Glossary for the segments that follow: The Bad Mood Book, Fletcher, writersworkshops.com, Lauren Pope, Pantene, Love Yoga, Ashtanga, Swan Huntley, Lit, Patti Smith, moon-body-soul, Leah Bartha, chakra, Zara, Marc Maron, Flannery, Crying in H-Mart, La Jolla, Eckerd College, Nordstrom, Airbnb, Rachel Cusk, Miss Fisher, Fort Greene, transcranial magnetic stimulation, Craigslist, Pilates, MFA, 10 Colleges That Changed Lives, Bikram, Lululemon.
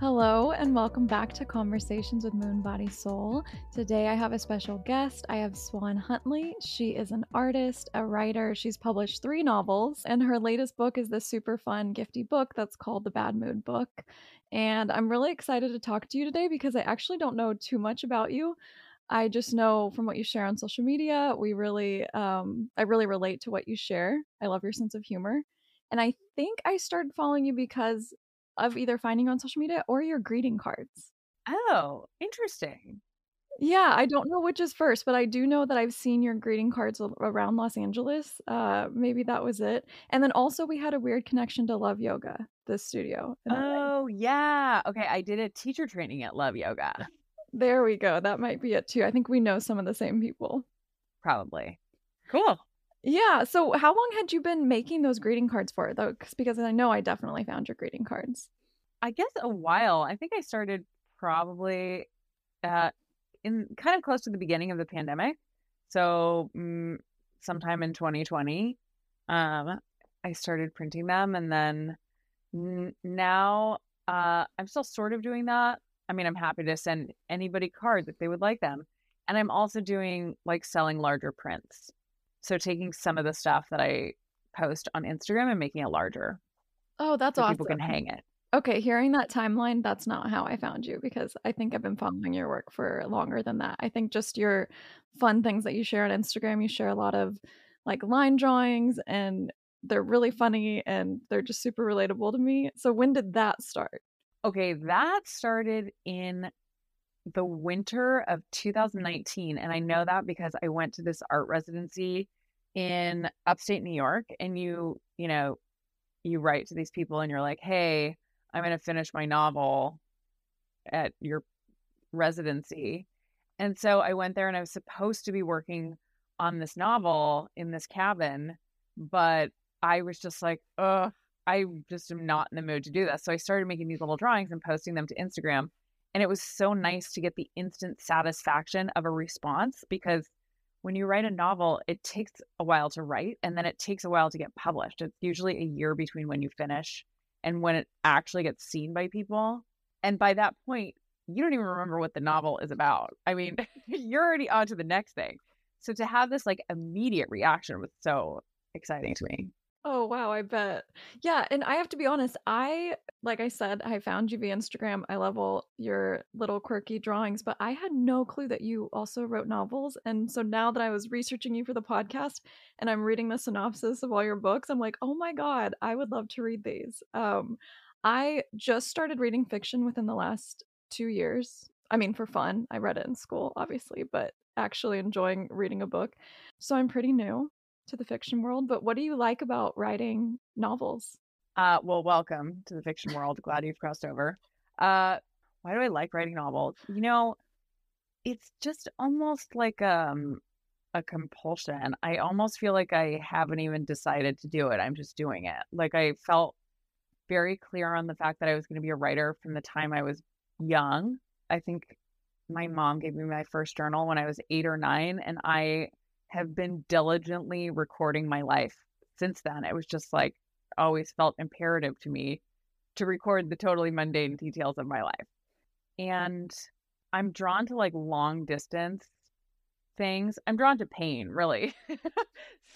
Hello and welcome back to Conversations with Moon, Body, Soul. Today I have a special guest. I have Swan Huntley. She is an artist, a writer. She's published 3 novels, and her latest book is this super fun, gifty book that's called The Bad Mood Book. And I'm really excited to talk to you today because I actually don't know too much about you. I just know from what you share on social media, I really relate to what you share. I love your sense of humor. And I think I started following you because of either finding on social media or your greeting cards. Oh, interesting. Yeah, I don't know which is first, but I do know that I've seen your greeting cards around Los Angeles. Maybe that was it. And then also we had a weird connection to Love Yoga, the studio. Oh, yeah. Okay, I did a teacher training at Love Yoga. There we go. That might be it too. I think we know some of the same people. Probably. Cool. Yeah. So how long had you been making those greeting cards for, though? Because I know I definitely found your greeting cards. I guess a while. I think I started probably in kind of close to the beginning of the pandemic. So sometime in 2020, I started printing them. And then now I'm still sort of doing that. I mean, I'm happy to send anybody cards if they would like them. And I'm also doing like selling larger prints. So taking some of the stuff that I post on Instagram and making it larger. Oh, that's so awesome. People can hang it. Okay. Hearing that timeline, that's not how I found you, because I think I've been following your work for longer than that. I think just your fun things that you share on Instagram, you share a lot of like line drawings and they're really funny and they're just super relatable to me. So when did that start? Okay. That started in the winter of 2019. And I know that because I went to this art residency in upstate New York, and you write to these people and you're like, hey, I'm going to finish my novel at your residency. And so I went there and I was supposed to be working on this novel in this cabin, but I was just like, I just am not in the mood to do this. So I started making these little drawings and posting them to Instagram. And it was so nice to get the instant satisfaction of a response, because when you write a novel, it takes a while to write and then it takes a while to get published. It's usually a year between when you finish and when it actually gets seen by people. And by that point, you don't even remember what the novel is about. I mean, you're already on to the next thing. So to have this like immediate reaction was so exciting to me. Oh, wow. I bet. Yeah. And I have to be honest, like I said, I found you via Instagram. I love all your little quirky drawings, but I had no clue that you also wrote novels. And so now that I was researching you for the podcast and I'm reading the synopsis of all your books, I'm like, oh my God, I would love to read these. I just started reading fiction within the last 2 years. I mean, for fun. I read it in school, obviously, but actually enjoying reading a book. So I'm pretty new to the fiction world, but what do you like about writing novels? Well, welcome to the fiction world. Glad you've crossed over. Why do I like writing novels? You know, it's just almost like a compulsion. I almost feel like I haven't even decided to do it. I'm just doing it. Like, I felt very clear on the fact that I was going to be a writer from the time I was young. I think my mom gave me my first journal when I was 8 or 9, and I have been diligently recording my life since then. It was just like, always felt imperative to me to record the totally mundane details of my life. And I'm drawn to like long distance things. I'm drawn to pain, really.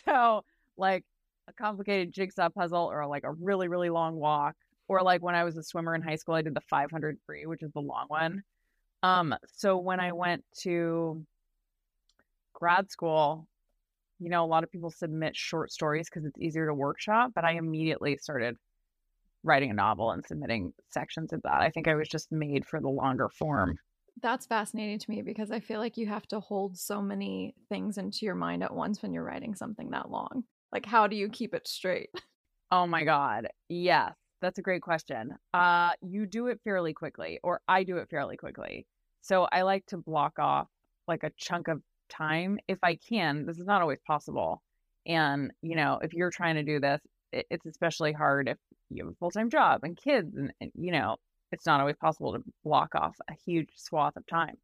So like a complicated jigsaw puzzle, or like a really, really long walk, or like when I was a swimmer in high school, I did the 500 free, which is the long one. So when I went to grad school, you know, a lot of people submit short stories because it's easier to workshop, but I immediately started writing a novel and submitting sections of that. I think I was just made for the longer form. That's fascinating to me, because I feel like you have to hold so many things into your mind at once when you're writing something that long. Like, how do you keep it straight? Oh my God. Yes. That's a great question. You do it fairly quickly, or I do it fairly quickly. So I like to block off like a chunk of time if I can. This is not always possible, and you know, if you're trying to do this, it's especially hard if you have a full-time job and kids, and you know, it's not always possible to block off a huge swath of time,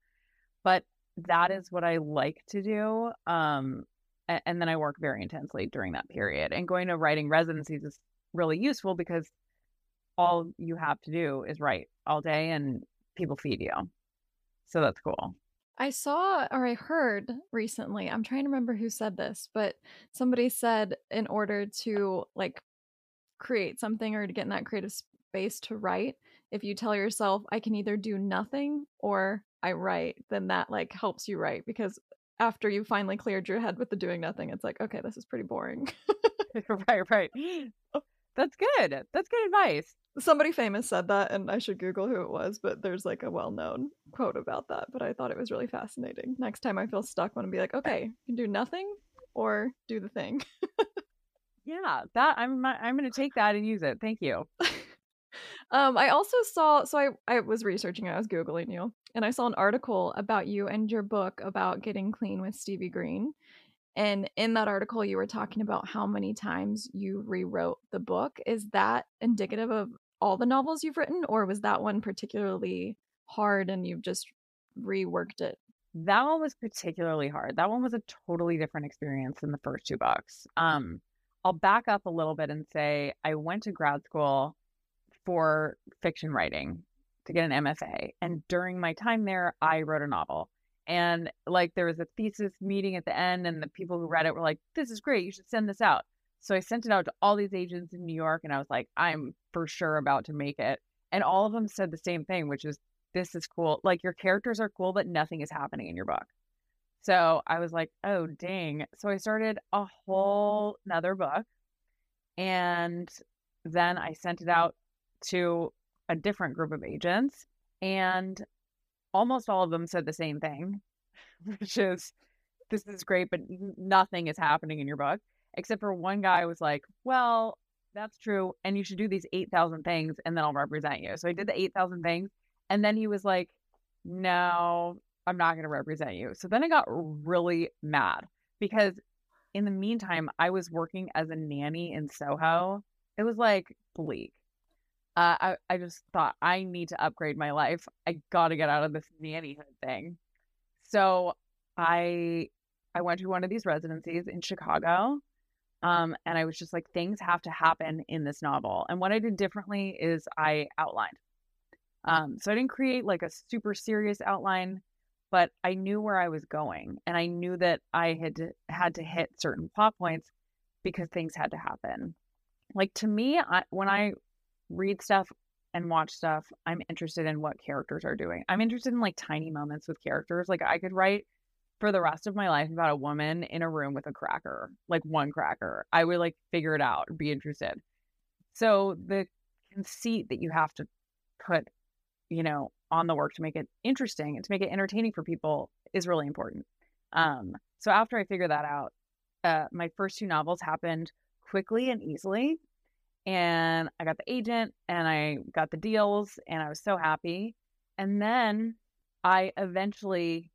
but that is what I like to do. And then I work very intensely during that period, and going to writing residencies is really useful because all you have to do is write all day and people feed you. So that's cool. I saw, or I heard recently, I'm trying to remember who said this, but somebody said in order to like create something or to get in that creative space to write, if you tell yourself, I can either do nothing or I write, then that like helps you write, because after you finally cleared your head with the doing nothing, it's like, okay, this is pretty boring. Right. That's good. That's good advice. Somebody famous said that, and I should Google who it was, but there's like a well-known quote about that, but I thought it was really fascinating. Next time I feel stuck, I want to be like, okay, you can do nothing or do the thing. Yeah, that I'm going to take that and use it. Thank you. I also saw, so I was researching, I was Googling you, and I saw an article about you and your book about Getting Clean with Stevie Green. And in that article, you were talking about how many times you rewrote the book. Is that indicative of all the novels you've written, or was that one particularly hard and you've just reworked it? That one was particularly hard. That one was a totally different experience than the first two books. I'll back up a little bit and say I went to grad school for fiction writing to get an MFA. And during my time there, I wrote a novel. And like there was a thesis meeting at the end, and the people who read it were like, this is great, you should send this out. So I sent it out to all these agents in New York, and I was like, I'm for sure about to make it. And all of them said the same thing, which is, this is cool. Like your characters are cool, but nothing is happening in your book. So I was like, oh, dang. So I started a whole nother book, and then I sent it out to a different group of agents, and almost all of them said the same thing, which is, this is great, but nothing is happening in your book. Except for one guy was like, well, that's true, and you should do these 8,000 things, and then I'll represent you. So I did the 8,000 things, and then he was like, no, I'm not going to represent you. So then I got really mad, because in the meantime, I was working as a nanny in Soho. It was like bleak. I just thought, I need to upgrade my life. I got to get out of this nannyhood thing. So I went to one of these residencies in Chicago, and I was just like, things have to happen in this novel. And what I did differently is I outlined. So I didn't create like a super serious outline, but I knew where I was going, and I knew that I had to hit certain plot points because things had to happen. Like to me, when I read stuff and watch stuff, I'm interested in what characters are doing. I'm interested in like tiny moments with characters. Like I could write for the rest of my life about a woman in a room with a cracker, like one cracker. I would like figure it out and be interested. So the conceit that you have to put, you know, on the work to make it interesting and to make it entertaining for people is really important. So after I figured that out, my first two novels happened quickly and easily. And I got the agent and I got the deals and I was so happy. And then I eventually,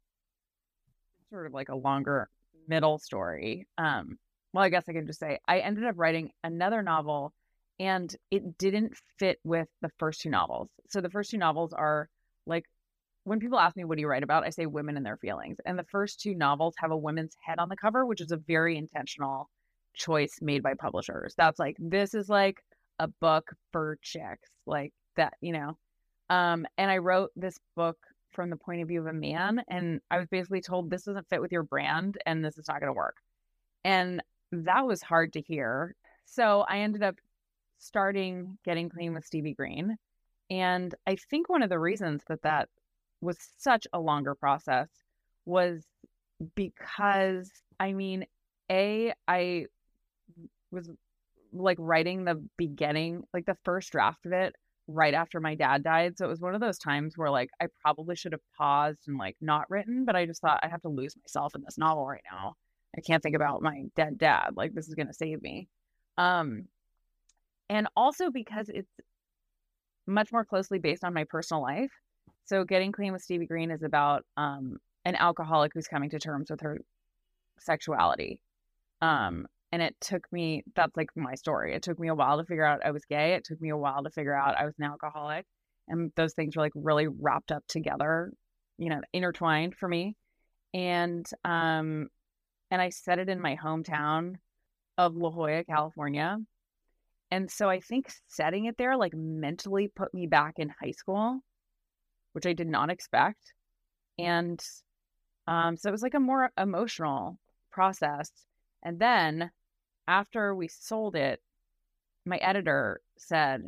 sort of like a longer middle story. Well, I guess I can just say I ended up writing another novel, and it didn't fit with the first two novels. So the first two novels are like, when people ask me, what do you write about? I say women and their feelings. And the first two novels have a woman's head on the cover, which is a very intentional choice made by publishers. That's like, this is like a book for chicks, like that, you know. And I wrote this book from the point of view of a man, and I was basically told, this doesn't fit with your brand and this is not going to work. And that was hard to hear. So I ended up starting Getting Clean with Stevie Green, and I think one of the reasons that was such a longer process was because, I mean, I was like writing the beginning, like the first draft of it, right after my dad died. So it was one of those times where like I probably should have paused and like not written, but I just thought, I have to lose myself in this novel right now. I can't think about my dead dad. Like, this is going to save me. And also because it's much more closely based on my personal life. So Getting Clean with Stevie Green is about an alcoholic who's coming to terms with her sexuality. And it took me, that's like my story. It took me a while to figure out I was gay. It took me a while to figure out I was an alcoholic. And those things were like really wrapped up together, you know, intertwined for me. And I set it in my hometown of La Jolla, California. And so I think setting it there, like, mentally put me back in high school, which I did not expect. And so it was like a more emotional process. And then after we sold it, my editor said,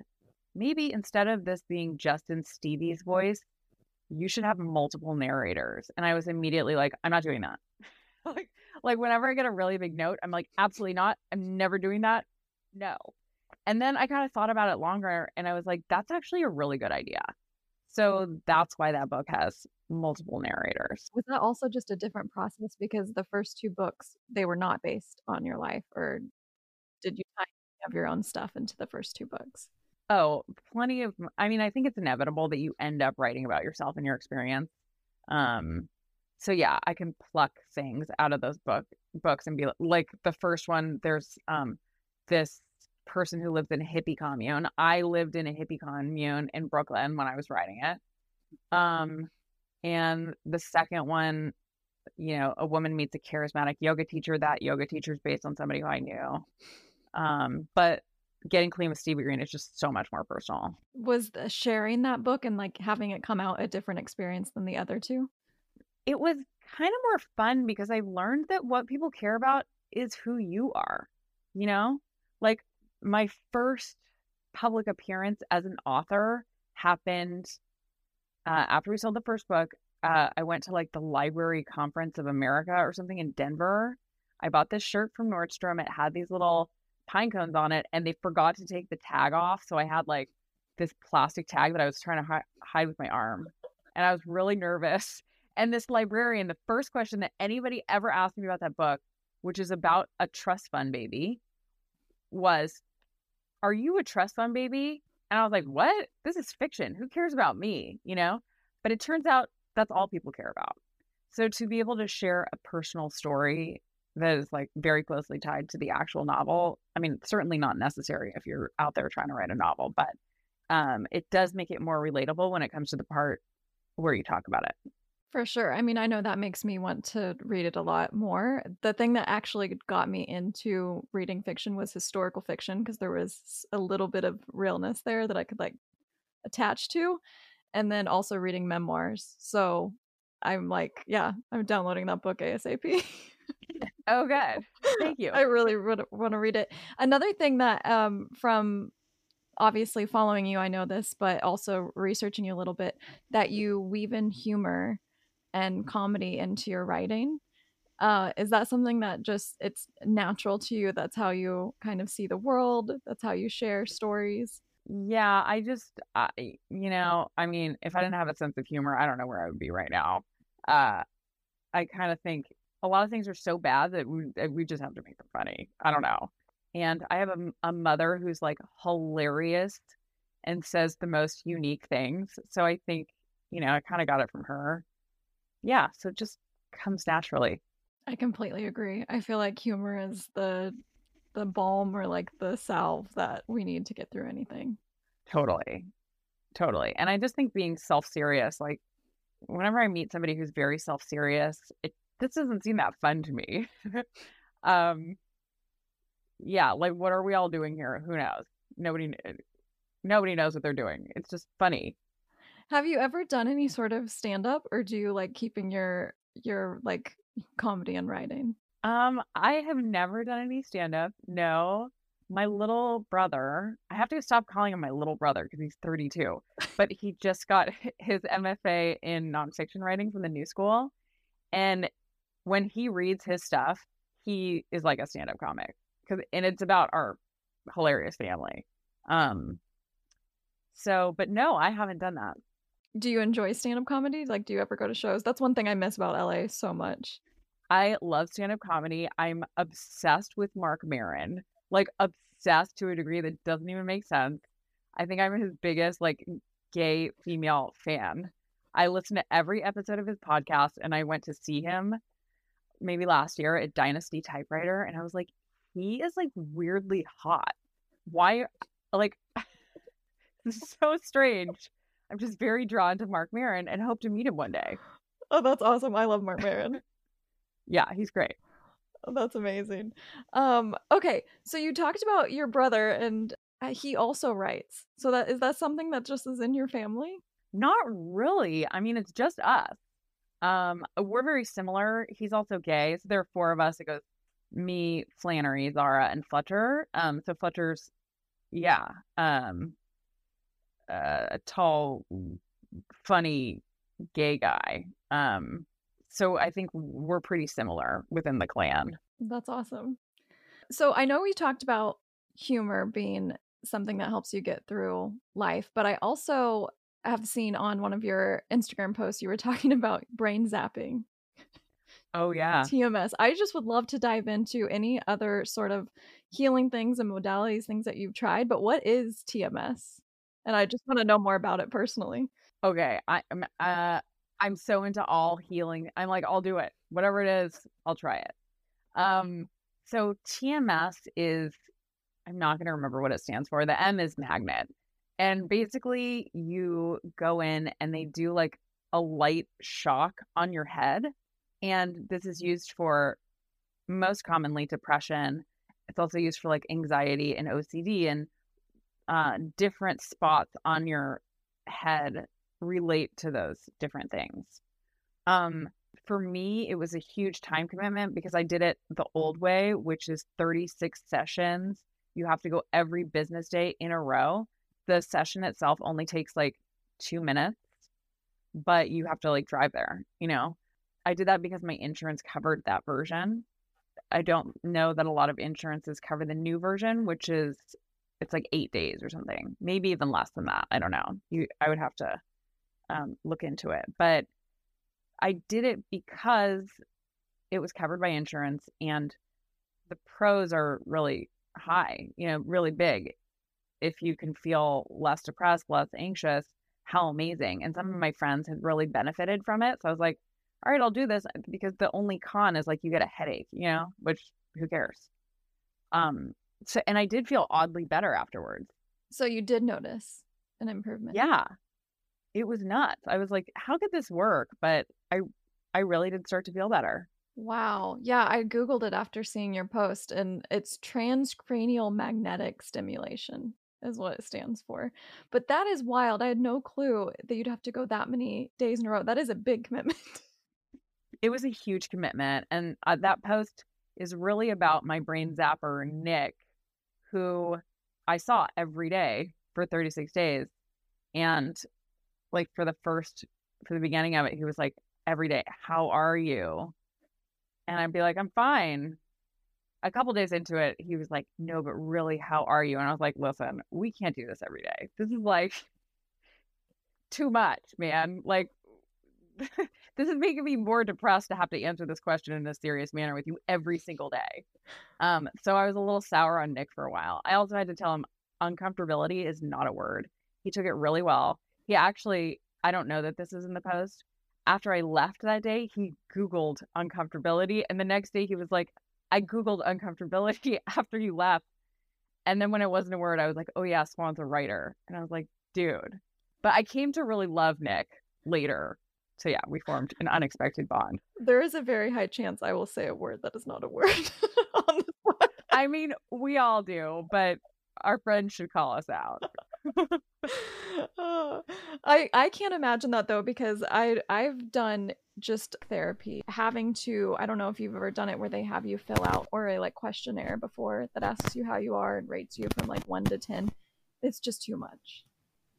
maybe instead of this being just in Stevie's voice, you should have multiple narrators. And I was immediately like, I'm not doing that. like whenever I get a really big note, I'm like, absolutely not. I'm never doing that. No. And then I kind of thought about it longer and I was like, that's actually a really good idea. So that's why that book has multiple narrators. Was that also just a different process? Because the first two books, they were not based on your life, or did you find any of your own stuff into the first two books? Oh, plenty of, I mean, I think it's inevitable that you end up writing about yourself and your experience. So yeah, I can pluck things out of those books and be like, the first one, there's this person who lives in a hippie commune. I lived in a hippie commune in Brooklyn when I was writing it. And the second one, you know, a woman meets a charismatic yoga teacher. That yoga teacher is based on somebody who I knew. But Getting Clean with Stevie Green is just so much more personal. Was the sharing that book and like having it come out a different experience than the other two? It was kind of more fun because I learned that what people care about is who you are, you know? Like, my first public appearance as an author happened after we sold the first book. I went to like the Library Conference of America or something in Denver. I bought this shirt from Nordstrom. It had these little pine cones on it, and they forgot to take the tag off. So I had like this plastic tag that I was trying to hide with my arm, and I was really nervous. And this librarian, the first question that anybody ever asked me about that book, which is about a trust fund baby, was, are you a trust fund baby? And I was like, what? This is fiction. Who cares about me? You know? But it turns out that's all people care about. So to be able to share a personal story that is like very closely tied to the actual novel, I mean, certainly not necessary if you're out there trying to write a novel, but it does make it more relatable when it comes to the part where you talk about it. For sure. I mean, I know that makes me want to read it a lot more. The thing that actually got me into reading fiction was historical fiction, because there was a little bit of realness there that I could like attach to, and then also reading memoirs. So I'm like, yeah, I'm downloading that book ASAP. Oh, good. Thank you. I really want to read it. Another thing that from obviously following you, I know this, but also researching you a little bit, that you weave in humor and comedy into your writing. Is that something that just, it's natural to you? That's how you kind of see the world? That's how you share stories? Yeah, I mean, if I didn't have a sense of humor, I don't know where I would be right now. I kind of think a lot of things are so bad that we just have to make them funny. I don't know. And I have a mother who's like hilarious and says the most unique things. So I think, you know, I kind of got it from her. Yeah, so it just comes naturally. I completely agree. I feel like humor is the balm or like the salve that we need to get through anything. Totally. And I just think being self-serious, like whenever I meet somebody who's very self-serious, this doesn't seem that fun to me. Yeah, like what are we all doing here? Who knows? Nobody knows what they're doing. It's just funny. Have you ever done any sort of stand-up, or do you like keeping your like comedy and writing? I have never done any stand-up. No, my little brother, I have to stop calling him my little brother because he's 32, but he just got his MFA in nonfiction writing from the New School. And when he reads his stuff, he is like a stand-up comic, and it's about our hilarious family. So, but no, I haven't done that. Do you enjoy stand-up comedy? Like, do you ever go to shows? That's one thing I miss about LA so much. I love stand-up comedy. I'm obsessed with Marc Maron, like obsessed to a degree that doesn't even make sense. I think I'm his biggest like gay female fan. I listen to every episode of his podcast, and I went to see him maybe last year at Dynasty Typewriter, and I was like, he is like weirdly hot. Why? Like, this is so strange. I'm just very drawn to Marc Maron and hope to meet him one day. Oh, that's awesome. I love Marc Maron. Yeah, he's great. Oh, that's amazing. Okay, so you talked about your brother and he also writes. So that is that something that just is in your family? Not really. I mean, it's just us. We're very similar. He's also gay. So there are four of us. It goes me, Flannery, Zara, and Fletcher. So Fletcher's, a tall, funny, gay guy. So I think we're pretty similar within the clan. That's awesome. So I know we talked about humor being something that helps you get through life, but I also have seen on one of your Instagram posts, you were talking about brain zapping. Oh, yeah. TMS. I just would love to dive into any other sort of healing things and modalities, things that you've tried, but what is TMS? And I just want to know more about it personally. Okay. I'm so into all healing. I'm like, I'll do it. Whatever it is, I'll try it. So TMS is, I'm not going to remember what it stands for. The M is magnet. And basically you go in and they do like a light shock on your head. And this is used for most commonly depression. It's also used for like anxiety and OCD, and different spots on your head relate to those different things. For me, it was a huge time commitment because I did it the old way, which is 36 sessions. You have to go every business day in a row. The session itself only takes like 2 minutes, but you have to like drive there, you know? I did that because my insurance covered that version. I don't know that a lot of insurances cover the new version, which is, it's like 8 days or something, maybe even less than that. I don't know. I would have to look into it. But I did it because it was covered by insurance and the pros are really high, you know, really big. If you can feel less depressed, less anxious, how amazing. And some of my friends had really benefited from it. So I was like, all right, I'll do this, because the only con is like you get a headache, you know, which who cares? So, and I did feel oddly better afterwards. So you did notice an improvement. Yeah. It was nuts. I was like, how could this work? But I really did start to feel better. Wow. Yeah. I Googled it after seeing your post, and it's transcranial magnetic stimulation is what it stands for. But that is wild. I had no clue that you'd have to go that many days in a row. That is a big commitment. It was a huge commitment. And that post is really about my brain zapper, Nick, who I saw every day for 36 days. And like for the beginning of it, he was like, every day, how are you? And I'd be like, I'm fine. A couple days into it, he was like, no, but really, how are you? And I was like, listen, we can't do this every day. This is like too much, man. Like, this is making me more depressed to have to answer this question in a serious manner with you every single day. So I was a little sour on Nick for a while. I also had to tell him uncomfortability is not a word. He took it really well. He actually, I don't know that this is in the post. After I left that day, he Googled uncomfortability. And the next day he was like, I Googled uncomfortability after you left. And then when it wasn't a word, I was like, oh yeah, Swan's a writer. And I was like, dude. But I came to really love Nick later. So yeah, we formed an unexpected bond. There is a very high chance I will say a word that is not a word on the podcast. I mean, we all do, but our friends should call us out. I can't imagine that though, because I've done just therapy. Having to, I don't know if you've ever done it where they have you fill out or a like questionnaire before that asks you how you are and rates you from like 1 to 10. It's just too much.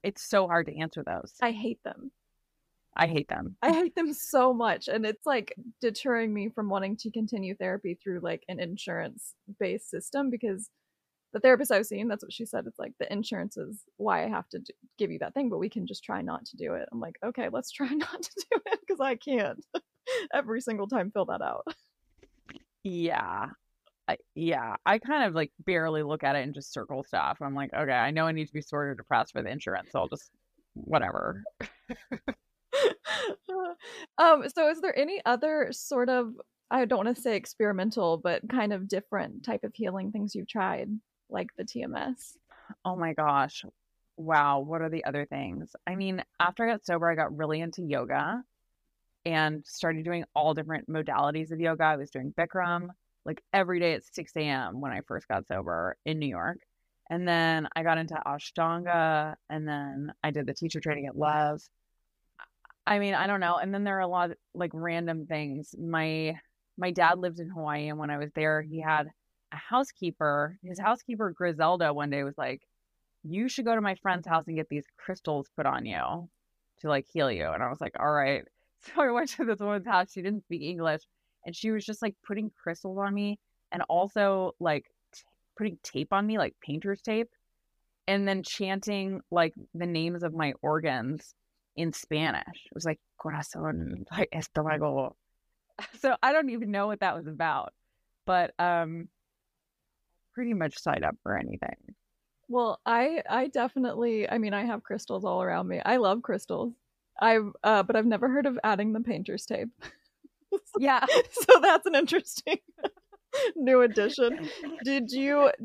It's so hard to answer those. I hate them. I hate them so much. And it's like deterring me from wanting to continue therapy through like an insurance-based system, because the therapist I've seen, that's what she said. It's like the insurance is why I have to give you that thing, but we can just try not to do it. I'm like, okay, let's try not to do it because I can't every single time fill that out. Yeah. I kind of like barely look at it and just circle stuff. I'm like, okay, I know I need to be sort of depressed for the insurance. So I'll just whatever. So is there any other sort of, I don't want to say experimental, but kind of different type of healing things you've tried, like the TMS? Oh my gosh. Wow. What are the other things? I mean, after I got sober, I got really into yoga and started doing all different modalities of yoga. I was doing Bikram like every day at 6 a.m. when I first got sober in New York. And then I got into Ashtanga, and then I did the teacher training at Love. I mean, I don't know. And then there are a lot of like random things. My dad lived in Hawaii, and when I was there, he had a housekeeper. His housekeeper, Griselda, one day was like, you should go to my friend's house and get these crystals put on you to like heal you. And I was like, all right. So I went to this woman's house. She didn't speak English, and she was just like putting crystals on me, and also like putting tape on me, like painter's tape, and then chanting like the names of my organs in Spanish. It was like corazón, like estómago. So I don't even know what that was about, but pretty much signed up for anything. Well, I definitely, I mean, I have crystals all around me. I love crystals. But I've never heard of adding the painter's tape. Yeah. So that's an interesting new addition. Do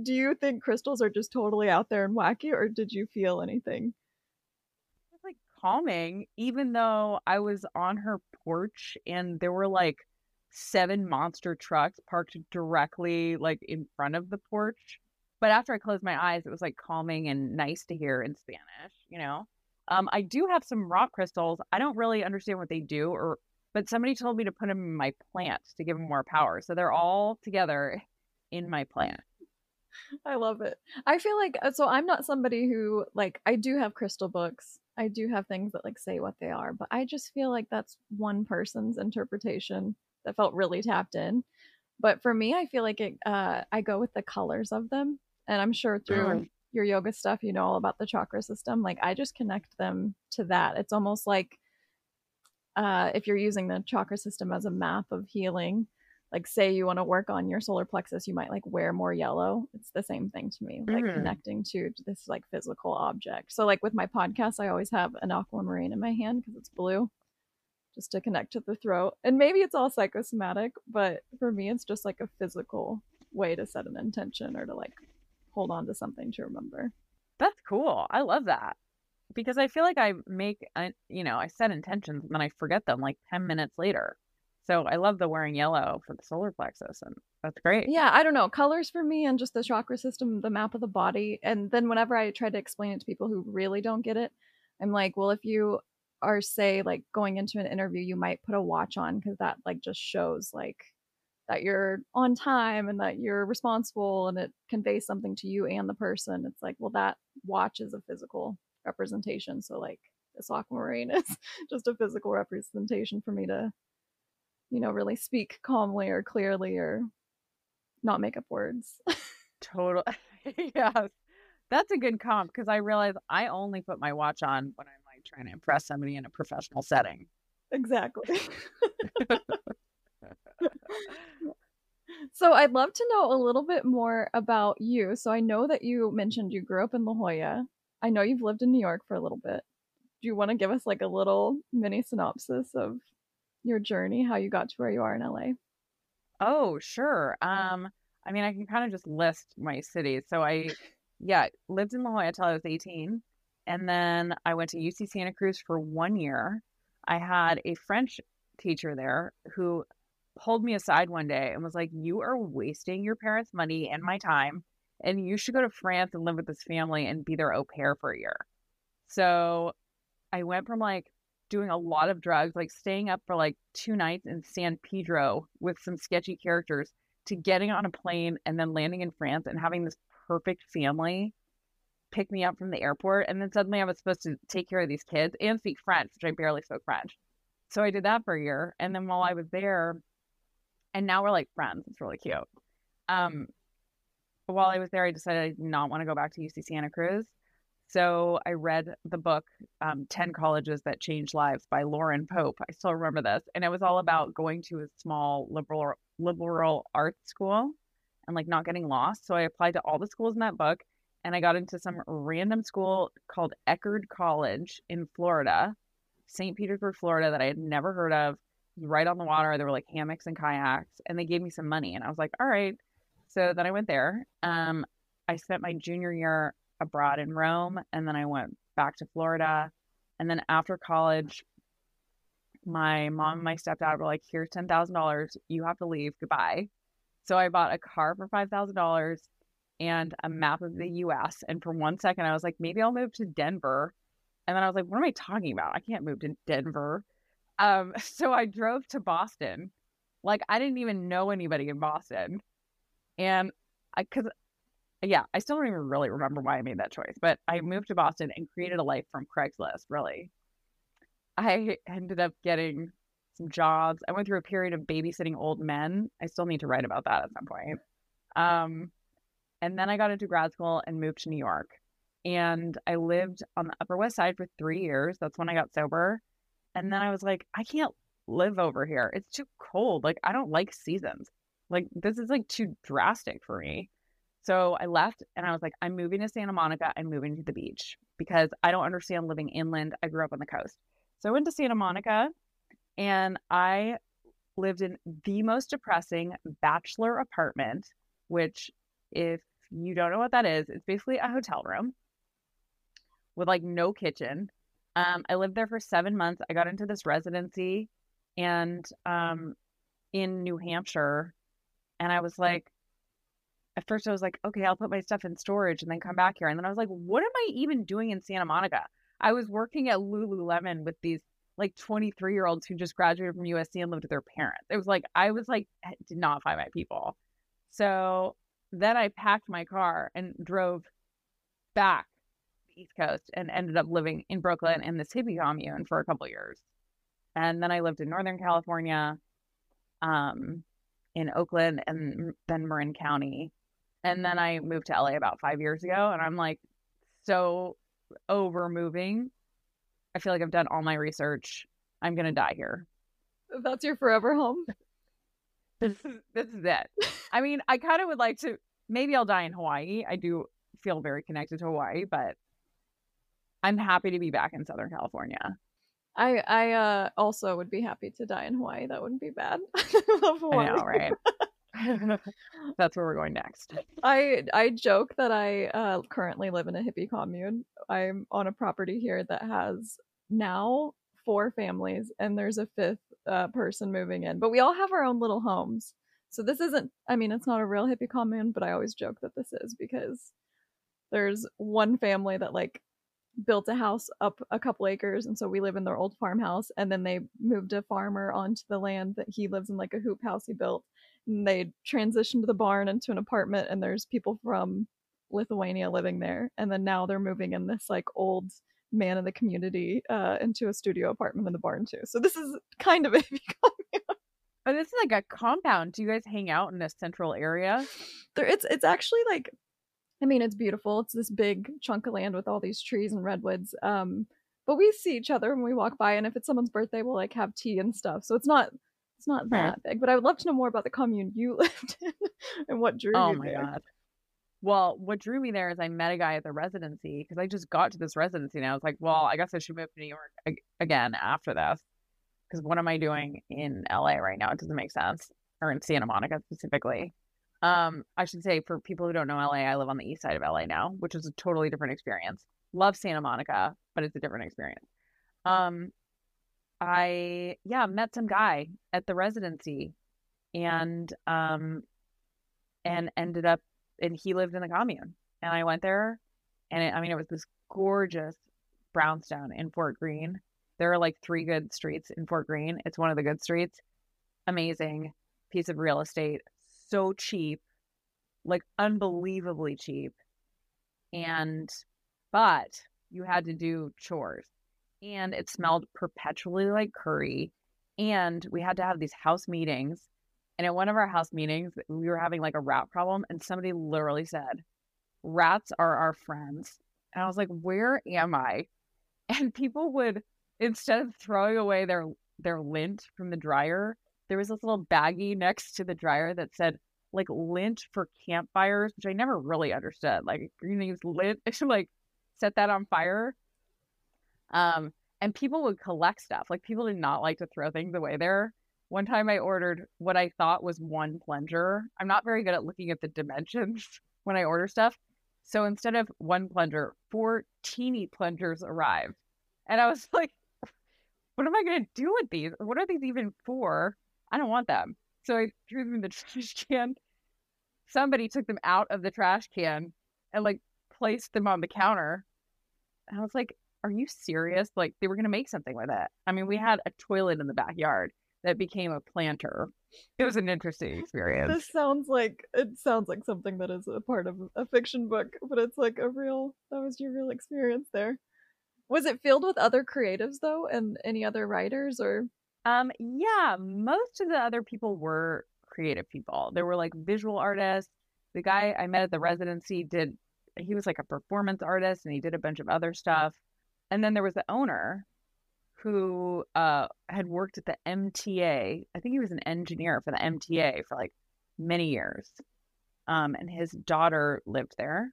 you think crystals are just totally out there and wacky, or did you feel anything? It's like calming, even though I was on her porch and there were like 7 monster trucks parked directly like in front of the porch. But after I closed my eyes, it was like calming and nice to hear in Spanish, you know? I do have some rock crystals. I don't really understand what they do, but somebody told me to put them in my plants to give them more power. So they're all together in my plant. I love it. I feel like, so I'm not somebody who, like, I do have crystal books. I do have things that like say what they are, but I just feel like that's one person's interpretation that felt really tapped in. But for me, I feel like it, I go with the colors of them, and I'm sure through your yoga stuff, you know all about the chakra system. Like, I just connect them to that. It's almost like if you're using the chakra system as a map of healing, like say you want to work on your solar plexus, you might like wear more yellow. It's the same thing to me, like connecting to this like physical object. So like with my podcast, I always have an aquamarine in my hand because it's blue, just to connect to the throat. And maybe it's all psychosomatic, but for me, it's just like a physical way to set an intention or to like hold on to something to remember. That's cool. I love that, because I feel like I set intentions and then I forget them like 10 minutes later. So I love the wearing yellow for the solar plexus, and that's great. Yeah, I don't know. Colors for me, and just the chakra system, the map of the body. And then whenever I try to explain it to people who really don't get it, I'm like, well, if you are, say, like going into an interview, you might put a watch on because that like just shows like that you're on time and that you're responsible, and it conveys something to you and the person. It's like, well, that watch is a physical representation. So like this aquamarine is just a physical representation for me to, you know, really speak calmly or clearly or not make up words. Total. Yes. That's a good comp, because I realize I only put my watch on when I'm like trying to impress somebody in a professional setting. Exactly. So I'd love to know a little bit more about you. So I know that you mentioned you grew up in La Jolla. I know you've lived in New York for a little bit. Do you want to give us like a little mini synopsis of your journey, how you got to where you are in LA? Oh, sure. I mean, I can kind of just list my cities. So I lived in La Jolla till I was 18. And then I went to UC Santa Cruz for 1 year. I had a French teacher there who pulled me aside one day and was like, you are wasting your parents' money and my time, and you should go to France and live with this family and be their au pair for a year. So I went from like doing a lot of drugs, like staying up for like 2 nights in San Pedro with some sketchy characters, to getting on a plane and then landing in France and having this perfect family pick me up from the airport. And then suddenly I was supposed to take care of these kids and speak French, which I barely spoke French. So I did that for a year. And then while I was there, and now we're like friends, it's really cute. While I was there, I decided I did not want to go back to UC Santa Cruz. So I read the book, 10 Colleges That Changed Lives by Lauren Pope. I still remember this. And it was all about going to a small liberal arts school and like not getting lost. So I applied to all the schools in that book, and I got into some random school called Eckerd College in Florida, St. Petersburg, Florida, that I had never heard of. Right on the water. There were like hammocks and kayaks, and they gave me some money, and I was like, all right. So then I went there. I spent my junior year abroad in Rome, and then I went back to Florida. And then after college, my mom and my stepdad were like, here's $10,000. You have to leave. Goodbye. So I bought a car for $5,000 and a map of the U.S. And for 1 second, I was like, maybe I'll move to Denver. And then I was like, what am I talking about? I can't move to Denver. So I drove to Boston. Like, I didn't even know anybody in Boston. And I still don't even really remember why I made that choice, but I moved to Boston and created a life from Craigslist, really. I ended up getting some jobs. I went through a period of babysitting old men. I still need to write about that at some point. And then I got into grad school and moved to New York. And I lived on the Upper West Side for 3 years. That's when I got sober. And then I was like, I can't live over here. It's too cold. Like, I don't like seasons. Like, this is like too drastic for me. So I left and I was like, I'm moving to Santa Monica. I'm moving to the beach because I don't understand living inland. I grew up on the coast. So I went to Santa Monica and I lived in the most depressing bachelor apartment, which, if you don't know what that is, it's basically a hotel room with like no kitchen. I lived there for 7 months. I got into this residency and in New Hampshire. And I was like, at first I was like, okay, I'll put my stuff in storage and then come back here. And then I was like, what am I even doing in Santa Monica? I was working at Lululemon with these like 23-year-olds who just graduated from USC and lived with their parents. It was like, I did not find my people. So then I packed my car and drove back to the East Coast and ended up living in Brooklyn in this hippie commune for a couple of years. And then I lived in Northern California, in Oakland and then Marin County. And then I moved to LA about 5 years ago. And I'm like, so over moving. I feel like I've done all my research. I'm going to die here. That's your forever home? This is it. I mean, I kind of would like to, maybe I'll die in Hawaii. I do feel very connected to Hawaii, but I'm happy to be back in Southern California. I also would be happy to die in Hawaii. That wouldn't be bad. I love Hawaii. I know, right? That's where we're going next. I joke that I currently live in a hippie commune. I'm on a property here that has now 4 families, and there's a 5th person moving in. But we all have our own little homes. So this isn't, I mean, it's not a real hippie commune, but I always joke that this is because there's one family that like built a house up a couple acres, and so we live in their old farmhouse, and then they moved a farmer onto the land that he lives in, like a hoop house he built, and they transitioned the barn into an apartment, and there's people from Lithuania living there, and then now they're moving in this like old man in the community into a studio apartment in the barn too. So this is kind of a but this is like a compound. Do you guys hang out in this central area? There, it's actually like, I mean, it's beautiful. It's this big chunk of land with all these trees and redwoods. But we see each other when we walk by, and if it's someone's birthday, we'll like have tea and stuff. So it's not that big. But I would love to know more about the commune you lived in and what drew you there. Oh my God. Well, what drew me there is I met a guy at the residency because I just got to this residency and I was like, well, I guess I should move to New York again after this because what am I doing in LA right now? It doesn't make sense, or in Santa Monica specifically. I should say, for people who don't know LA, I live on the east side of LA now, which is a totally different experience. Love Santa Monica, but it's a different experience. I met some guy at the residency and ended up, and he lived in the commune. And I went there and it was this gorgeous brownstone in Fort Greene. There are like 3 good streets in Fort Greene. It's one of the good streets. Amazing piece of real estate. So cheap, like unbelievably cheap, but you had to do chores, and it smelled perpetually like curry, and we had to have these house meetings, and at one of our house meetings we were having like a rat problem, and somebody literally said, "Rats are our friends," and I was like, "Where am I?" And people would, instead of throwing away their lint from the dryer, there was this little baggie next to the dryer that said like lint for campfires, which I never really understood. Like, you're going to use lint to like set that on fire. And people would collect stuff. Like, people did not like to throw things away there. One time I ordered what I thought was 1 plunger. I'm not very good at looking at the dimensions when I order stuff. So instead of 1 plunger, 4 teeny plungers arrived. And I was like, what am I going to do with these? What are these even for? I don't want them. So I threw them in the trash can. somebody took them out of the trash can and like placed them on the counter. And I was like, are you serious? Like, they were going to make something with it. I mean, we had a toilet in the backyard that became a planter. It was an interesting experience. This sounds like, it sounds like something that is a part of a fiction book, but it's like a real, that was your real experience there. Was it filled with other creatives though, and any other writers or? Yeah, most of the other people were creative people. There were like visual artists. The guy I met at the residency did, he was like a performance artist and he did a bunch of other stuff. And then there was the owner who had worked at the MTA. I think he was an engineer for the MTA for like many years. And his daughter lived there.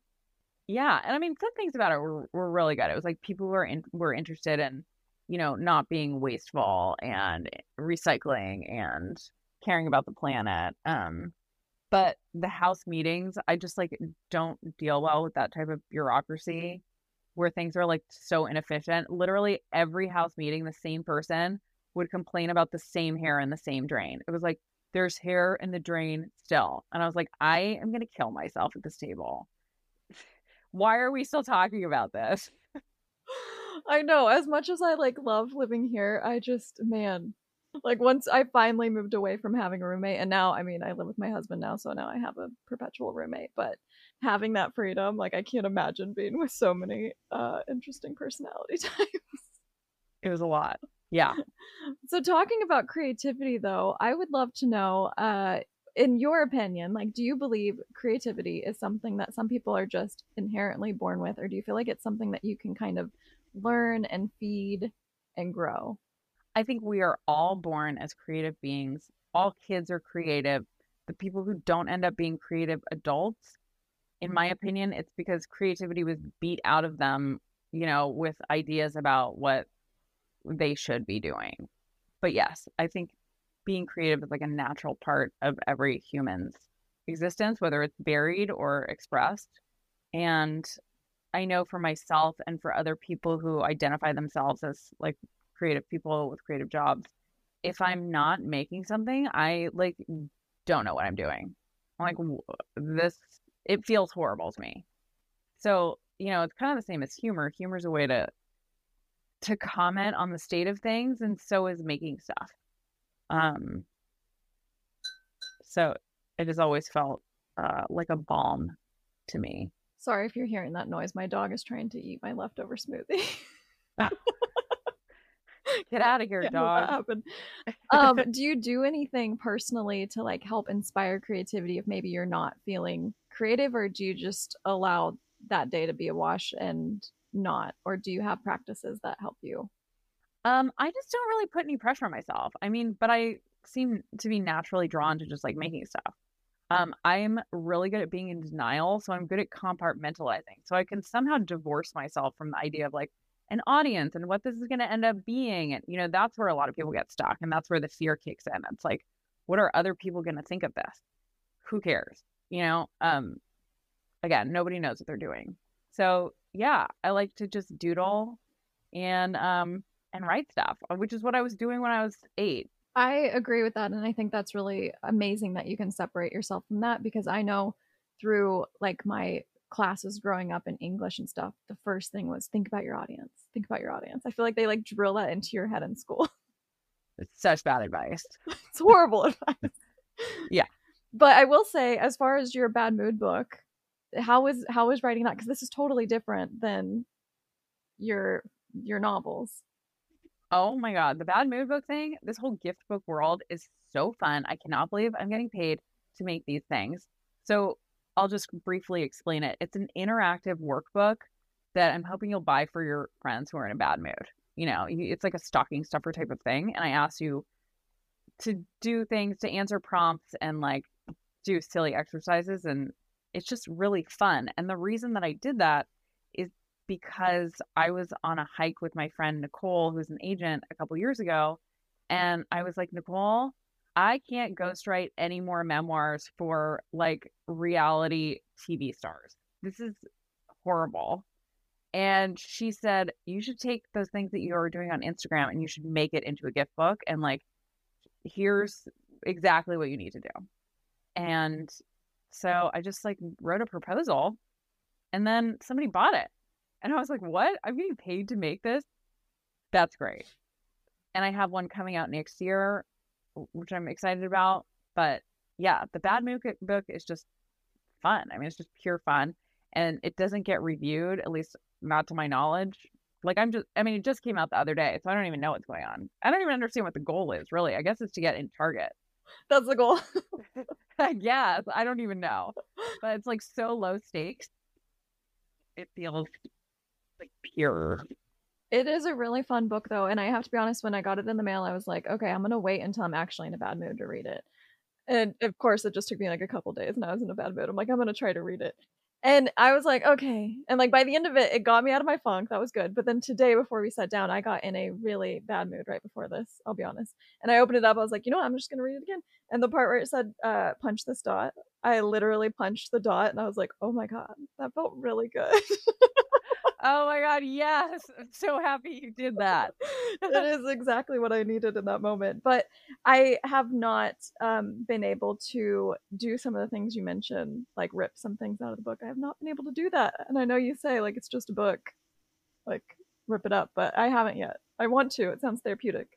Yeah. And I mean, some things about it were really good. It was like people were interested in, you know, not being wasteful and recycling and caring about the planet. But the house meetings, I just like don't deal well with that type of bureaucracy where things are like so inefficient. Literally every house meeting, the same person would complain about the same hair in the same drain. It was like, there's hair in the drain still. And I was like, I am going to kill myself at this table. Why are we still talking about this? I know. As much as I like love living here, I just, man, like once I finally moved away from having a roommate, and now, I mean, I live with my husband now, so now I have a perpetual roommate, but having that freedom, like I can't imagine being with so many interesting personality types. It was a lot. Yeah. So talking about creativity though, I would love to know, in your opinion, like, do you believe creativity is something that some people are just inherently born with, or do you feel like it's something that you can kind of learn and feed and grow? I think we are all born as creative beings. All kids are creative. The people who don't end up being creative adults, in my opinion, it's because creativity was beat out of them, you know, with ideas about what they should be doing. But yes, I think being creative is like a natural part of every human's existence, whether it's buried or expressed. And I know for myself and for other people who identify themselves as like creative people with creative jobs, if I'm not making something, I like don't know what I'm doing. I'm like, this, it feels horrible to me. So, you know, it's kind of the same as humor. Humor is a way to comment on the state of things, and so is making stuff. So it has always felt like a balm to me. Sorry if you're hearing that noise. My dog is trying to eat my leftover smoothie. Get out of here, dog. Do you do anything personally to like help inspire creativity if maybe you're not feeling creative, or do you just allow that day to be awash and not, or do you have practices that help you? I just don't really put any pressure on myself. I mean, but I seem to be naturally drawn to just like making stuff. I'm really good at being in denial. So I'm good at compartmentalizing. So I can somehow divorce myself from the idea of like an audience and what this is going to end up being. And, you know, that's where a lot of people get stuck. And that's where the fear kicks in. It's like, what are other people going to think of this? Who cares? You know, again, nobody knows what they're doing. So yeah, I like to just doodle and write stuff, which is what I was doing when I was 8. I agree with that. And I think that's really amazing that you can separate yourself from that, because I know through like my classes growing up in English and stuff, the first thing was think about your audience. Think about your audience. I feel like they like drill that into your head in school. It's such bad advice. It's horrible advice. Yeah. But I will say, as far as your Bad Mood book, how was writing that? Because this is totally different than your novels. Oh my God, the Bad Mood book thing, this whole gift book world is so fun. I cannot believe I'm getting paid to make these things. So I'll just briefly explain it. It's an interactive workbook that I'm hoping you'll buy for your friends who are in a bad mood. You know, it's like a stocking stuffer type of thing. And I ask you to do things, to answer prompts and like do silly exercises. And it's just really fun. And the reason that I did that is because I was on a hike with my friend Nicole, who's an agent, a couple years ago. And I was like, Nicole, I can't ghostwrite any more memoirs for like reality TV stars. This is horrible. And she said, you should take those things that you are doing on Instagram and you should make it into a gift book. And like, here's exactly what you need to do. And So I just like wrote a proposal and then somebody bought it. And I was like, what? I'm getting paid to make this? That's great. And I have one coming out next year, which I'm excited about. But yeah, The Bad Mood Book is just fun. I mean, it's just pure fun. And it doesn't get reviewed, at least not to my knowledge. Like it just came out the other day. So I don't even know what's going on. I don't even understand what the goal is, really. I guess it's to get in Target. That's the goal. Yes, I don't even know. But it's like so low stakes. It feels like pure. It is a really fun book though. And I have to be honest, when I got it in the mail, I was like, okay, I'm going to wait until I'm actually in a bad mood to read it. And of course it just took me like a couple days and I was in a bad mood. I'm like, I'm going to try to read it. And I was like, okay. And like by the end of it, it got me out of my funk. That was good. But then today, before we sat down, I got in a really bad mood right before this, I'll be honest. And I opened it up. I was like, you know what? I'm just going to read it again. And the part where it said, punch this dot, I literally punched the dot. And I was like, oh my God, that felt really good. Oh my God. Yes. I'm so happy you did that. It is exactly what I needed in that moment. But I have not been able to do some of the things you mentioned, like rip some things out of the book. I have not been able to do that. And I know you say like, it's just a book, like rip it up, but I haven't yet. I want to, it sounds therapeutic.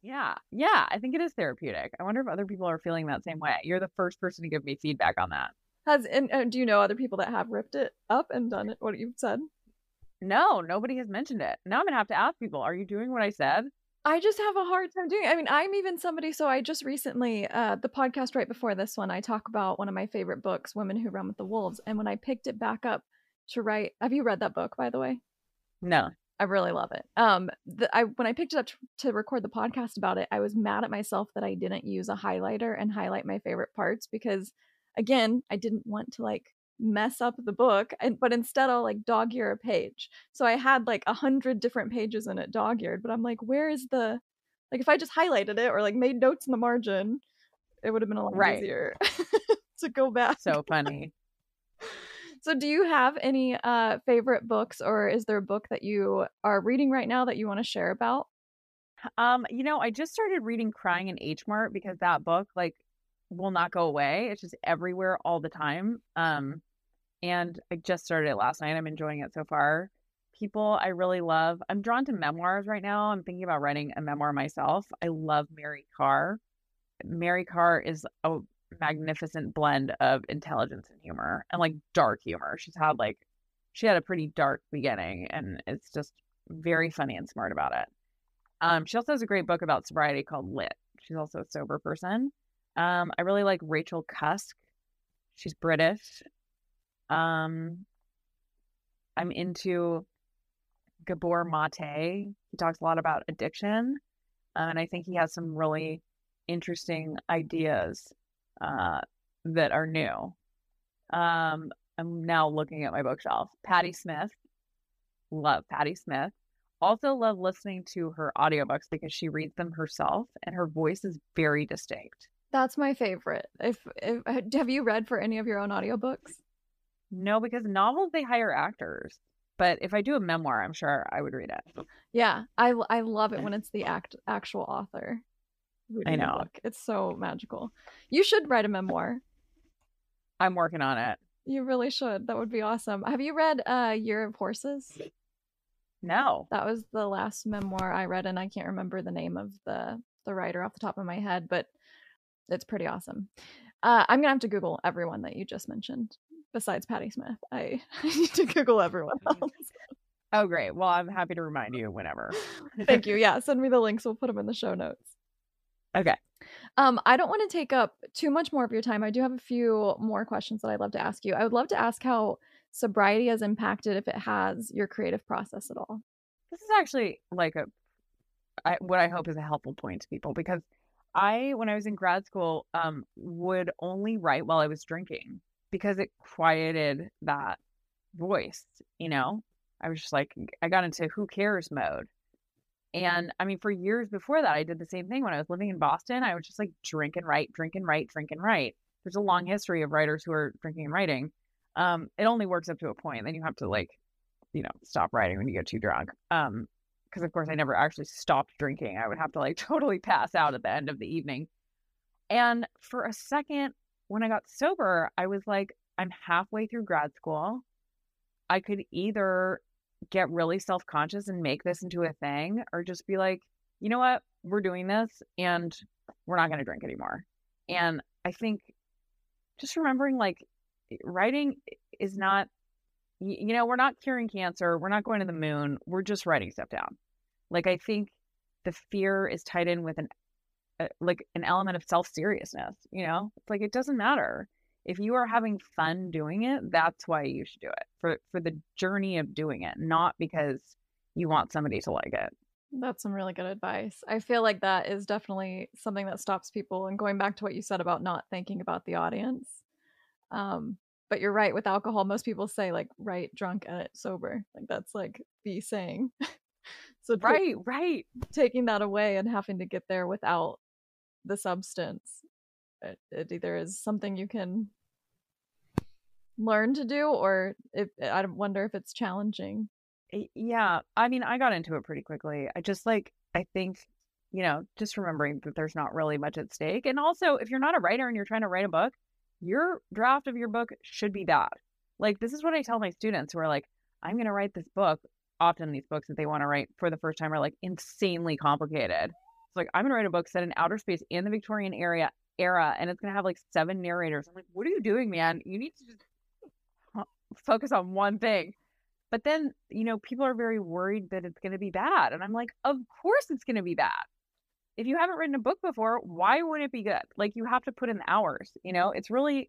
Yeah. Yeah. I think it is therapeutic. I wonder if other people are feeling that same way. You're the first person to give me feedback on that. And do you know other people that have ripped it up and done it, what you've said? No, nobody has mentioned it. Now I'm going to have to ask people, are you doing what I said? I just have a hard time doing it. I mean, I'm even somebody, so I just recently, the podcast right before this one, I talk about one of my favorite books, Women Who Run with the Wolves. And when I picked it back up to write, have you read that book, by the way? No. I really love it. When I picked it up to record the podcast about it, I was mad at myself that I didn't use a highlighter and highlight my favorite parts because, again, I didn't want to like mess up the book, but instead I'll like dog-ear a page. So I had like 100 different pages in it dog-eared, but I'm like, where is the, like if I just highlighted it or like made notes in the margin, it would have been a lot easier to go back. So funny. So do you have any favorite books, or is there a book that you are reading right now that you want to share about? You know, I just started reading Crying in H-Mart because that book like will not go away. It's just everywhere all the time. And I just started it last night. I'm enjoying it so far. People I really love. I'm drawn to memoirs right now. I'm thinking about writing a memoir myself. I love Mary Karr. Mary Karr is a magnificent blend of intelligence and humor and like dark humor. She had a pretty dark beginning and it's just very funny and smart about it. She also has a great book about sobriety called Lit. She's also a sober person. I really like Rachel Cusk. She's British. I'm into Gabor Mate. He talks a lot about addiction. And I think he has some really interesting ideas that are new. I'm now looking at my bookshelf. Patti Smith. Love Patti Smith. Also love listening to her audiobooks because she reads them herself and her voice is very distinct. That's my favorite. Have you read for any of your own audiobooks? No, because novels, they hire actors. But if I do a memoir, I'm sure I would read it. Yeah, I love it when it's the actual author. I know. It's so magical. You should write a memoir. I'm working on it. You really should. That would be awesome. Have you read Year of Horses? No. That was the last memoir I read, and I can't remember the name of the writer off the top of my head, but it's pretty awesome. I'm going to have to Google everyone that you just mentioned. Besides Patti Smith. I need to Google everyone else. Oh, great. Well, I'm happy to remind you whenever. Thank you. Yeah. Send me the links. We'll put them in the show notes. Okay. I don't want to take up too much more of your time. I do have a few more questions that I'd love to ask you. I would love to ask how sobriety has impacted, if it has, your creative process at all. This is actually like what I hope is a helpful point to people, because when I was in grad school, would only write while I was drinking because it quieted that voice, you know? I was just like, I got into who cares mode. And I mean, for years before that, I did the same thing. When I was living in Boston, I would just like drink and write, drink and write, drink and write. There's a long history of writers who are drinking and writing. It only works up to a point. Then you have to like, you know, stop writing when you get too drunk. Because of course I never actually stopped drinking. I would have to like totally pass out at the end of the evening. And for a second, when I got sober, I was like, I'm halfway through grad school. I could either get really self-conscious and make this into a thing, or just be like, you know what, we're doing this and we're not going to drink anymore. And I think just remembering, like, writing is not, you know, we're not curing cancer. We're not going to the moon. We're just writing stuff down. Like, I think the fear is tied in with an element of self-seriousness, you know? It's like, it doesn't matter. If you are having fun doing it, that's why you should do it, for the journey of doing it, not because you want somebody to like it. That's some really good advice. I feel like that is definitely something that stops people. And going back to what you said about not thinking about the audience, but you're right. With alcohol, most people say, like, write drunk and sober. Like, that's like the saying. So right. Taking that away and having to get there without the substance, it either is something you can learn to do, or I wonder if it's challenging. Yeah. I mean, I got into it pretty quickly. I think, you know, just remembering that there's not really much at stake. And also, if you're not a writer and you're trying to write a book, your draft of your book should be bad. Like, this is what I tell my students who are like, I'm going to write this book. Often these books that they want to write for the first time are like insanely complicated. It's like, I'm going to write a book set in outer space in the Victorian era, and it's going to have like 7 narrators. I'm like, what are you doing, man? You need to just focus on one thing. But then, you know, people are very worried that it's going to be bad. And I'm like, of course it's going to be bad. If you haven't written a book before, why wouldn't it be good? Like, you have to put in the hours, you know? It's really,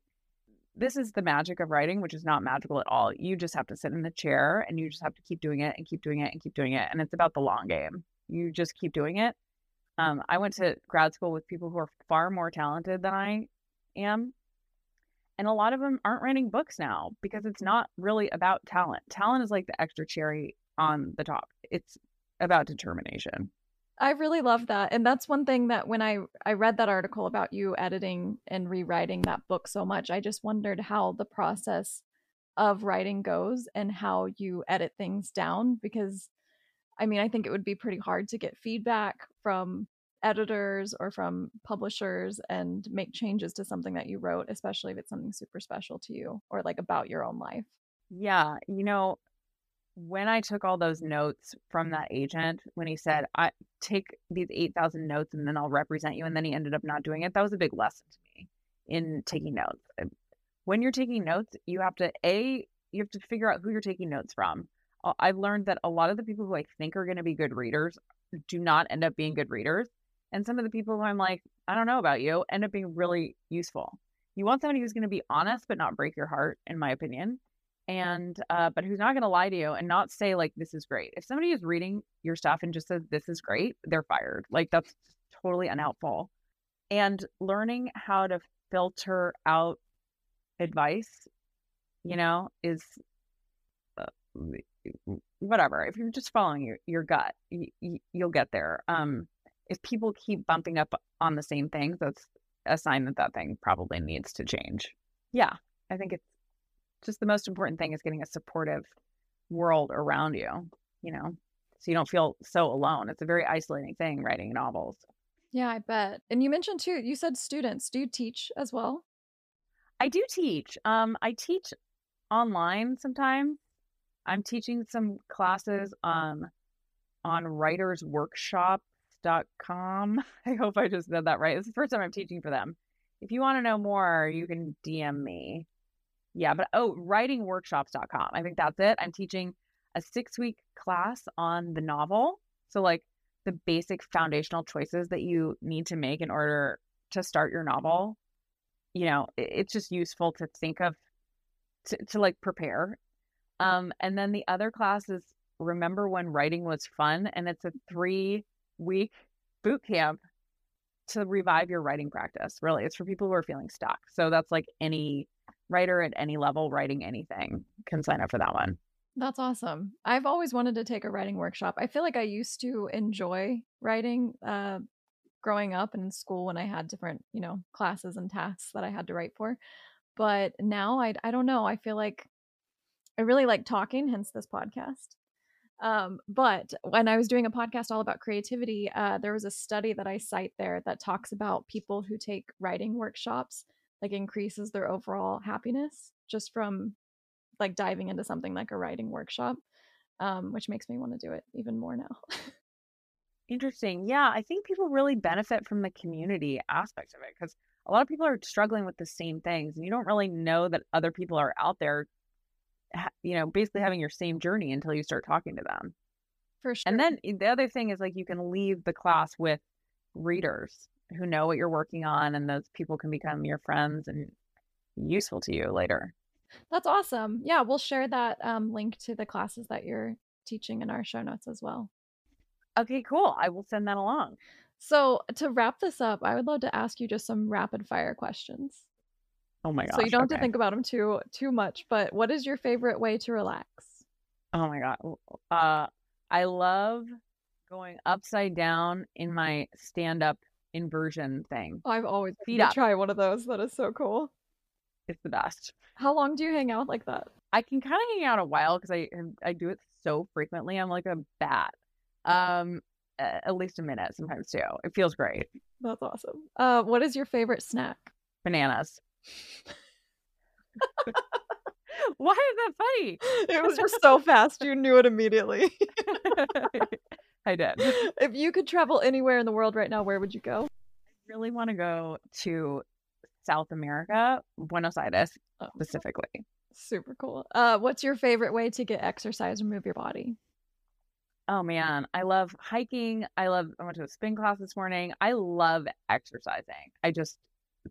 this is the magic of writing, which is not magical at all. You just have to sit in the chair and you just have to keep doing it and keep doing it and keep doing it. And it's about the long game. You just keep doing it. I went to grad school with people who are far more talented than I am. And a lot of them aren't writing books now because it's not really about talent. Talent is like the extra cherry on the top. It's about determination. I really love that. And that's one thing that when I read that article about you editing and rewriting that book so much, I just wondered how the process of writing goes and how you edit things down. Because, I mean, I think it would be pretty hard to get feedback from editors or from publishers and make changes to something that you wrote, especially if it's something super special to you or like about your own life. Yeah. You know, when I took all those notes from that agent, when he said, I take these 8,000 notes and then I'll represent you, and then he ended up not doing it, that was a big lesson to me in taking notes. When you're taking notes, you have to figure out who you're taking notes from. I've learned that a lot of the people who I think are going to be good readers do not end up being good readers. And some of the people who I'm like, I don't know about you, end up being really useful. You want somebody who's going to be honest, but not break your heart, in my opinion. And, but who's not going to lie to you and not say like, this is great. If somebody is reading your stuff and just says, this is great, they're fired. Like, that's totally unhelpful. And learning how to filter out advice, you know, is whatever. If you're just following your gut, you'll get there. If people keep bumping up on the same things, that's a sign that thing probably needs to change. Yeah. I think it's just the most important thing is getting a supportive world around you, you know, so you don't feel so alone. It's a very isolating thing, writing novels. Yeah, I bet. And you mentioned too, you said students. Do you teach as well? I do teach. I teach online sometimes. I'm teaching some classes on writersworkshops.com. I hope I just said that right. It's the first time I'm teaching for them. If you want to know more, you can DM me. Yeah, but writersworkshops.com. I think that's it. I'm teaching a 6-week class on the novel. So like the basic foundational choices that you need to make in order to start your novel. You know, it's just useful to think of, to like prepare. And then the other class is Remember When Writing Was Fun, and it's a 3-week boot camp to revive your writing practice. Really, it's for people who are feeling stuck. So that's like any writer at any level writing anything can sign up for that one. That's awesome. I've always wanted to take a writing workshop. I feel like I used to enjoy writing growing up and in school when I had different, you know, classes and tasks that I had to write for. But now I don't know. I feel like I really like talking, hence this podcast. But when I was doing a podcast all about creativity, there was a study that I cite there that talks about people who take writing workshops. like increases their overall happiness just from like diving into something like a writing workshop, which makes me want to do it even more now. Interesting. Yeah, I think people really benefit from the community aspect of it, because a lot of people are struggling with the same things, and you don't really know that other people are out there, you know, basically having your same journey until you start talking to them. For sure. And then the other thing is, like, you can leave the class with readers who know what you're working on, and those people can become your friends and useful to you later. That's awesome. Yeah, we'll share that link to the classes that you're teaching in our show notes as well. Okay, cool. I will send that along. So to wrap this up, I would love to ask you just some rapid fire questions. Oh my gosh. So you don't have to think about them too much, but what is your favorite way to relax? Oh my God. I love going upside down in my stand-up inversion thing. I've always wanted to try one of those. That is so cool. It's the best. How long do you hang out like that? I can kind of hang out a while because I do it so frequently. I'm like a bat. At least a minute sometimes too. It feels great. That's awesome. What is your favorite snack? Bananas. Why is that funny? It was just so fast. You knew it immediately. I did. If you could travel anywhere in the world right now, where would you go? I really want to go to South America, Buenos Aires specifically. Super cool. What's your favorite way to get exercise and move your body? Oh man, I love hiking. I went to a spin class this morning. I love exercising. I just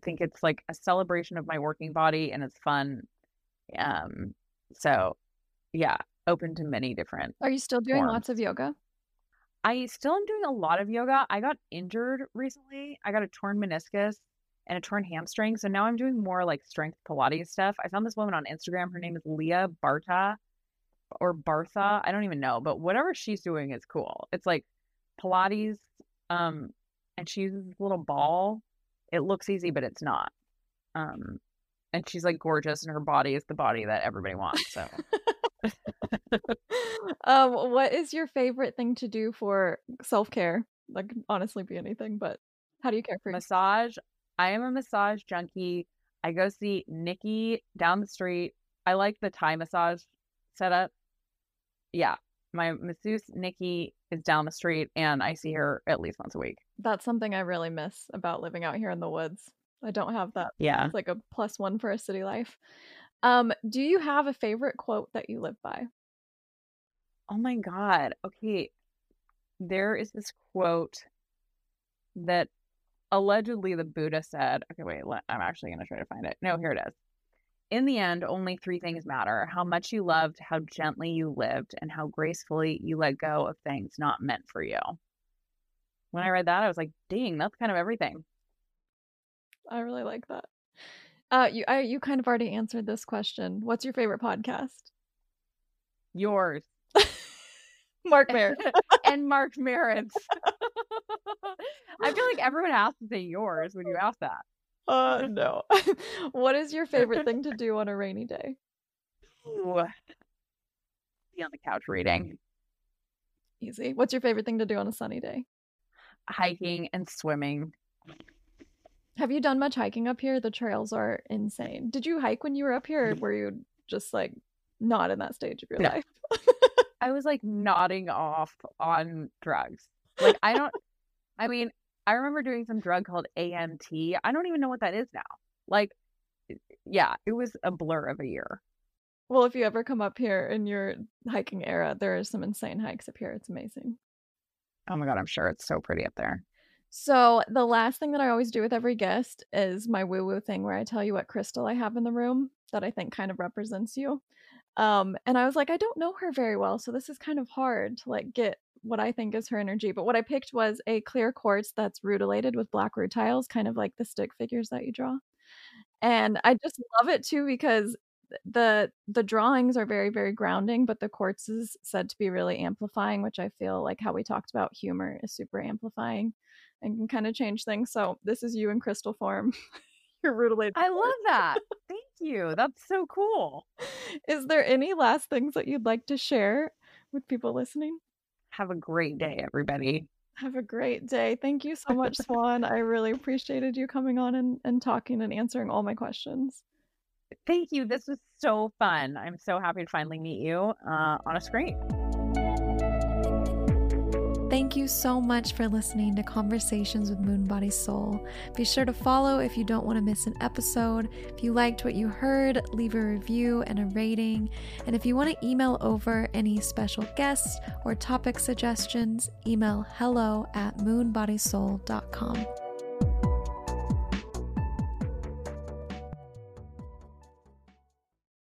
think it's like a celebration of my working body, and it's fun. So yeah, open to many different. Are you still doing lots of yoga? I still am doing a lot of yoga. I got injured recently. I got a torn meniscus and a torn hamstring. So now I'm doing more like strength Pilates stuff. I found this woman on Instagram. Her name is Leah Bartha or Bartha. I don't even know, but whatever she's doing is cool. It's like Pilates, and she uses this little ball. It looks easy, but it's not. And she's like gorgeous, and her body is the body that everybody wants. So, what is your favorite thing to do for self-care? Like, honestly, be anything, but how do you care for massage? I am a massage junkie. I go see Nikki down the street. I like the Thai massage setup. Yeah, my masseuse Nikki is down the street, and I see her at least once a week. That's something I really miss about living out here in the woods. I don't have that. Yeah. It's like a plus one for a city life. Do you have a favorite quote that you live by? Oh my God. Okay. There is this quote that allegedly the Buddha said. Okay, wait. I'm actually going to try to find it. No, here it is. In the end, only three things matter: how much you loved, how gently you lived, and how gracefully you let go of things not meant for you. When I read that, I was like, dang, that's kind of everything. I really like that. You kind of already answered this question. What's your favorite podcast? Yours. Marc Maron. And Marc Maron. I feel like everyone has to say yours when you ask that. No. What is your favorite thing to do on a rainy day? Ooh. Be on the couch reading. Easy. What's your favorite thing to do on a sunny day? Hiking and swimming. Have you done much hiking up here? The trails are insane. Did you hike when you were up here, or were you just like not in that stage of your life? I was like nodding off on drugs. Like, I remember doing some drug called AMT. I don't even know what that is now. Like, yeah, it was a blur of a year. Well, if you ever come up here in your hiking era, there are some insane hikes up here. It's amazing. Oh my God, I'm sure it's so pretty up there. So the last thing that I always do with every guest is my woo-woo thing, where I tell you what crystal I have in the room that I think kind of represents you. And I was like, I don't know her very well, so this is kind of hard to like get what I think is her energy. But what I picked was a clear quartz that's rutilated with black rutiles, kind of like the stick figures that you draw. And I just love it too, because the drawings are very, very grounding, but the quartz is said to be really amplifying, which I feel like how we talked about humor is super amplifying and can kind of change things. So this is you in crystal form. You're rutilated. I love that. Thank you. That's so cool. Is there any last things that you'd like to share with people listening? Have a great day, everybody. Have a great day. Thank you so much, Swan. I really appreciated you coming on and talking and answering all my questions. Thank you. This was so fun. I'm so happy to finally meet you on a screen. Thank you so much for listening to Conversations with Moon Body Soul. Be sure to follow if you don't want to miss an episode. If you liked what you heard, leave a review and a rating. And if you want to email over any special guests or topic suggestions, email hello@moonbodysoul.com.